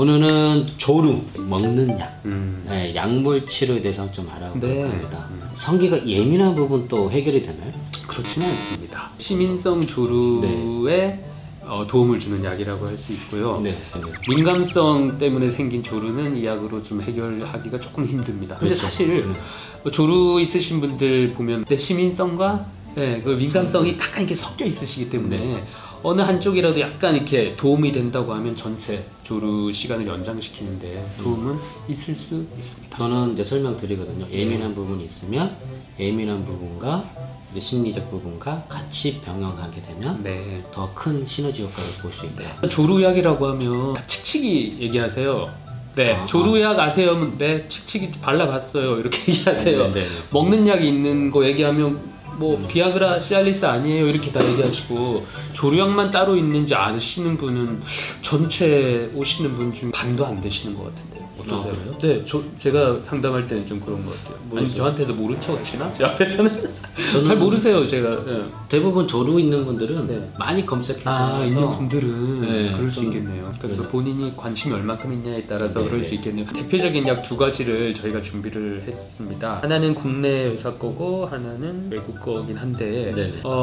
오늘은 조루 먹는 약, 네, 약물 치료에 대해서 좀 알아볼 겁니다. 성기가 예민한 부분 또 해결이 되나요? 그렇지는 않습니다. 시민성 조루에 도움을 주는 약이라고 할 수 있고요. 민감성 때문에 생긴 조루는 이 약으로 좀 해결하기가 조금 힘듭니다. 근데 그렇죠. 사실 조루 있으신 분들 보면 내 시민성과 그 민감성이 약간 이렇게 섞여 있으시기 때문에 어느 한쪽이라도 약간 이렇게 도움이 된다고 하면 전체 조루 시간을 연장시키는데 도움은 있을 수 있습니다. 저는 이제 설명드리거든요. 예민한 부분이 있으면 예민한 부분과 심리적 부분과 같이 병행하게 되면 더 큰 시너지 효과를 볼 수 있다. 조루약이라고 하면 칙칙이 얘기하세요. 조루약 아세요? 네, 칙칙이 발라봤어요. 이렇게 얘기하세요. 먹는 약이 있는 거 얘기하면 뭐 비아그라, 시알리스 아니에요 이렇게 다 얘기하시고, 조류약만 따로 있는지 아시는 분은 전체 오시는 분 중 반도 안 되시는 것 같은데 어떠세요? 네, 제가 상담할 때는 좀 그런 것 같아요. 아니, 저한테도 모른 척 하시나? 제 앞에서는 잘 모르세요 제가. 대부분 조류 있는 분들은 많이 검색해서 있는 분들은 그럴 수 있겠네요. 그래서 본인이 관심이 얼만큼 있냐에 따라서 그럴 수 있겠네요. 대표적인 약 두 가지를 저희가 준비를 했습니다. 하나는 국내 회사 거고 하나는 외국 거긴 한데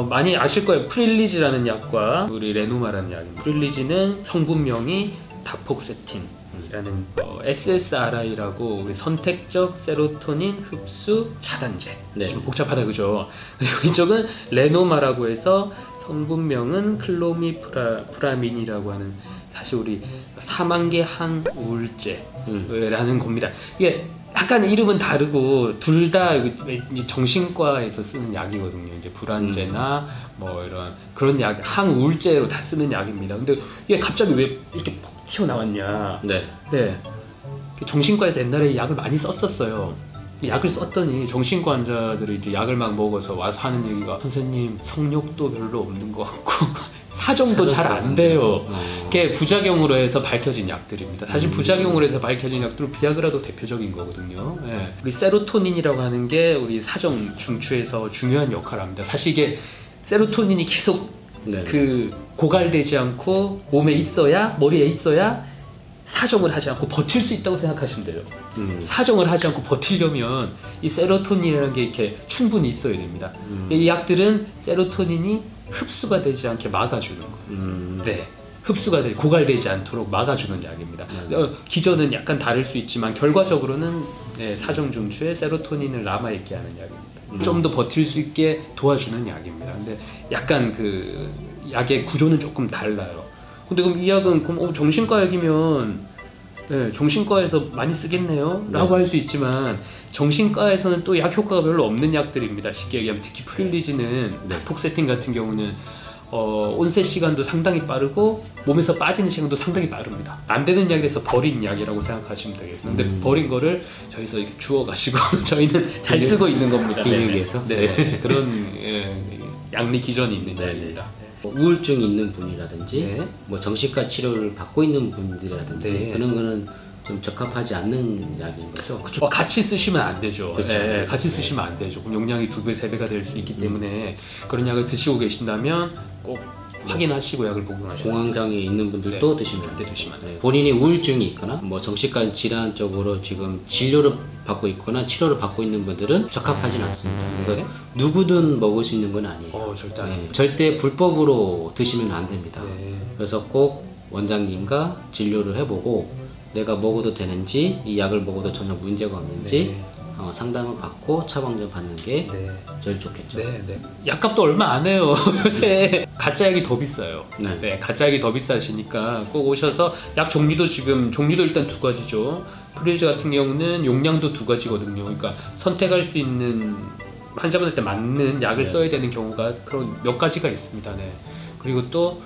많이 아실 거예요. 프릴리지라는 약과 우리 레노마라는 약입니다. 프릴리지는 성분명이 다포세틴이라는 SSRI라고 우리 선택적 세로토닌 흡수 차단제. 좀 복잡하다 그죠? 그리고 이쪽은 레노마라고 해서 성분명은 클로미프라민이라고 하는 사실 우리 사망계 항우울제라는 겁니다. 이게 약간 이름은 다르고 둘 다 정신과에서 쓰는 약이거든요. 이제 불안제나 뭐 이런 그런 약, 항우울제로 다 쓰는 약입니다. 근데 이게 갑자기 왜 이렇게 퍽 튀어나왔냐. 정신과에서 옛날에 약을 많이 썼었어요. 약을 썼더니 정신과 환자들이 이제 약을 막 먹어서 와서 하는 얘기가, 선생님 성욕도 별로 없는 것 같고 사정도 잘 안 돼요. 그게 부작용으로 해서 밝혀진 약들입니다. 사실 부작용으로 해서 밝혀진 약들은 비아그라도 대표적인 거거든요. 우리 세로토닌이라고 하는 게 우리 사정 중추에서 중요한 역할을 합니다. 사실 이게 세로토닌이 계속 그 고갈되지 않고 몸에 있어야, 머리에 있어야 사정을 하지 않고 버틸 수 있다고 생각하시면 돼요. 사정을 하지 않고 버틸려면 이 세로토닌이라는 게 이렇게 충분히 있어야 됩니다. 이 약들은 세로토닌이 흡수가 되지 않게 막아주는 거예요. 흡수가 고갈되지 않도록 막아주는 약입니다. 기전은 약간 다를 수 있지만 결과적으로는 사정중추에 세로토닌을 남아있게 하는 약입니다. 좀 더 버틸 수 있게 도와주는 약입니다. 근데 약간 그 약의 구조는 조금 달라요. 근데 그럼 이 약은 그럼 정신과 약이면 정신과에서 많이 쓰겠네요 라고 할 수 있지만, 정신과에서는 또 약 효과가 별로 없는 약들입니다. 쉽게 얘기하면 특히 프릴리지는 다폭세틴 같은 경우는 온셋 시간도 상당히 빠르고 몸에서 빠지는 시간도 상당히 빠릅니다. 안 되는 약이라서 버린 약이라고 생각하시면 되겠습니다. 근데 버린 거를 저희서 이렇게 주워 가시고 저희는 잘 쓰고 있는 겁니다. 기능에서 그런 약리 기전이 있는 약입니다. 우울증이 있는 분이라든지 뭐 정신과 치료를 받고 있는 분들이라든지 그런 거는 좀 적합하지 않는 약인 거죠. 그쵸. 같이 쓰시면 안 되죠. 같이 쓰시면 안 되죠. 그럼 용량이 2배, 3배가 될 수 있기 때문에 그런 약을 드시고 계신다면 꼭 확인하시고 약을 복용하셔야 돼요. 공황장애 있는 분들도 드시면 안 돼요. 본인이 우울증이 있거나 뭐 정신과 질환 쪽으로 지금 진료를 받고 있거나 치료를 받고 있는 분들은 적합하진 않습니다. 그러니까 누구든 먹을 수 있는 건 아니에요. 절대 아니에요. 절대 불법으로 드시면 안 됩니다. 그래서 꼭 원장님과 진료를 해보고 내가 먹어도 되는지, 이 약을 먹어도 전혀 문제가 없는지 상담을 받고 처방전 받는 게 제일 좋겠죠. 약값도 얼마 안 해요. 요새 가짜약이 더 비싸요. 가짜약이 더 비싸시니까 꼭 오셔서, 약 종류도 지금 종류도 일단 두 가지죠. 프릴리지 같은 경우는 용량도 두 가지거든요. 그러니까 선택할 수 있는, 환자분한테 맞는 약을 써야 되는 경우가 그런 몇 가지가 있습니다. 그리고 또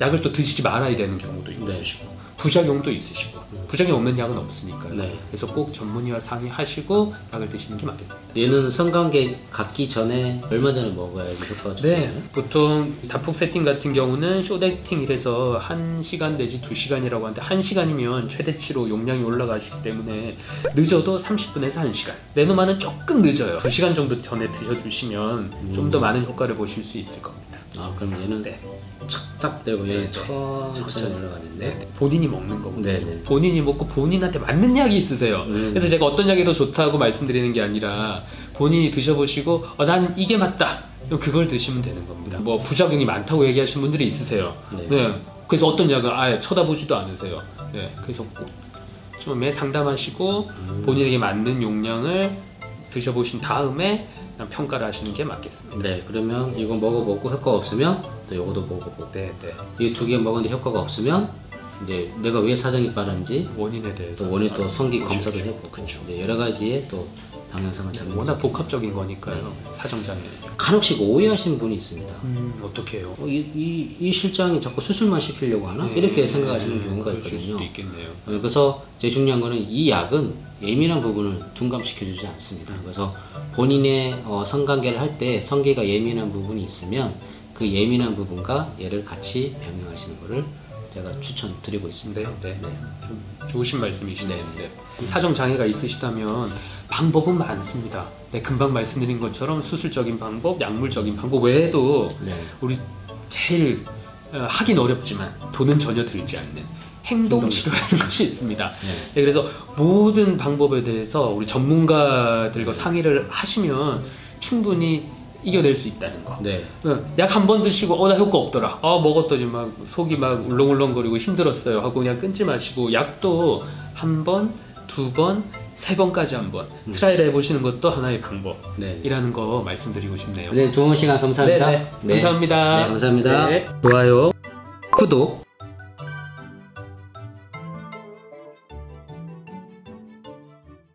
약을 또 드시지 말아야 되는 경우도 있으시고 부작용도 있으시고, 부작용 없는 약은 없으니까요. 그래서 꼭 전문의와 상의하시고 약을 드시는 게 맞겠습니다. 얘는 성관계 갖기 전에 얼마 전에 먹어야 효과가 좋나요? 보통 다폭세틴 같은 경우는 쇼데팅 이래서 1시간 내지 2시간이라고 하는데, 1시간이면 최대치로 용량이 올라가시기 때문에 늦어도 30분에서 1시간. 레노마는 조금 늦어요. 2시간 정도 전에 드셔주시면 좀 더 많은 효과를 보실 수 있을 겁니다. 아, 그럼 얘는 네. 착착 되고 얘는 천천히 올라가는데 네. 본인이 먹는 거거든요. 네네. 본인이 먹고 본인한테 맞는 약이 있으세요. 그래서 제가 어떤 약이 더 좋다고 말씀드리는 게 아니라 본인이 드셔보시고 난 이게 맞다 그럼 그걸 드시면 되는 겁니다. 뭐 부작용이 많다고 얘기하시는 분들이 있으세요. 네. 네. 그래서 어떤 약을 아예 쳐다보지도 않으세요. 네. 그래서 꼭 처음에 상담하시고 본인에게 맞는 용량을 드셔보신 다음에 평가를 하시는 게 맞겠습니다. 네, 그러면 이거 먹어보고 효과가 없으면 또 이것도 먹어보고 네, 네. 이 두 개 먹었는데 효과가 없으면 이제 내가 왜 사정이 빠른지 원인에 대해서 또 원인 또 성기 검사도 해보고 그렇죠. 네, 여러 가지의 또 방향성을 잡는 워낙 복합적인 거니까요. 네. 사정장애 간혹씩 오해하시는 분이 있습니다. 어떻게 해요? 이 실장이 자꾸 수술만 시키려고 하나? 이렇게 생각하시는 경우가 있거든요. 수도 있겠네요. 그래서 제일 중요한 거는 이 약은 예민한 부분을 둔감시켜주지 않습니다. 그래서 본인의 성관계를 할 때 성기가 예민한 부분이 있으면 그 예민한 부분과 얘를 같이 병행하시는 거를 제가 추천드리고 있습니다. 네, 네. 네. 좀 좋으신 말씀이시네요. 네. 네. 사정장애가 있으시다면 방법은 많습니다. 네, 금방 말씀드린 것처럼 수술적인 방법, 약물적인 방법 외에도 네. 우리 제일 하긴 어렵지만 돈은 전혀 들지 않는 행동치료라는 것이 있습니다. 네. 네, 그래서 모든 방법에 대해서 우리 전문가들과 상의를 하시면 충분히 이겨낼 수 있다는 거. 네. 약 한 번 드시고 나 효과 없더라. 먹었더니 막 속이 막 울렁울렁거리고 힘들었어요 하고 그냥 끊지 마시고 약도 한 번, 두 번, 세 번까지 한번 트라이를 해보시는 것도 하나의 방법이라는 거 말씀드리고 싶네요. 네, 좋은 시간 감사합니다. 네네. 감사합니다. 네, 감사합니다. 네. 좋아요, 구독,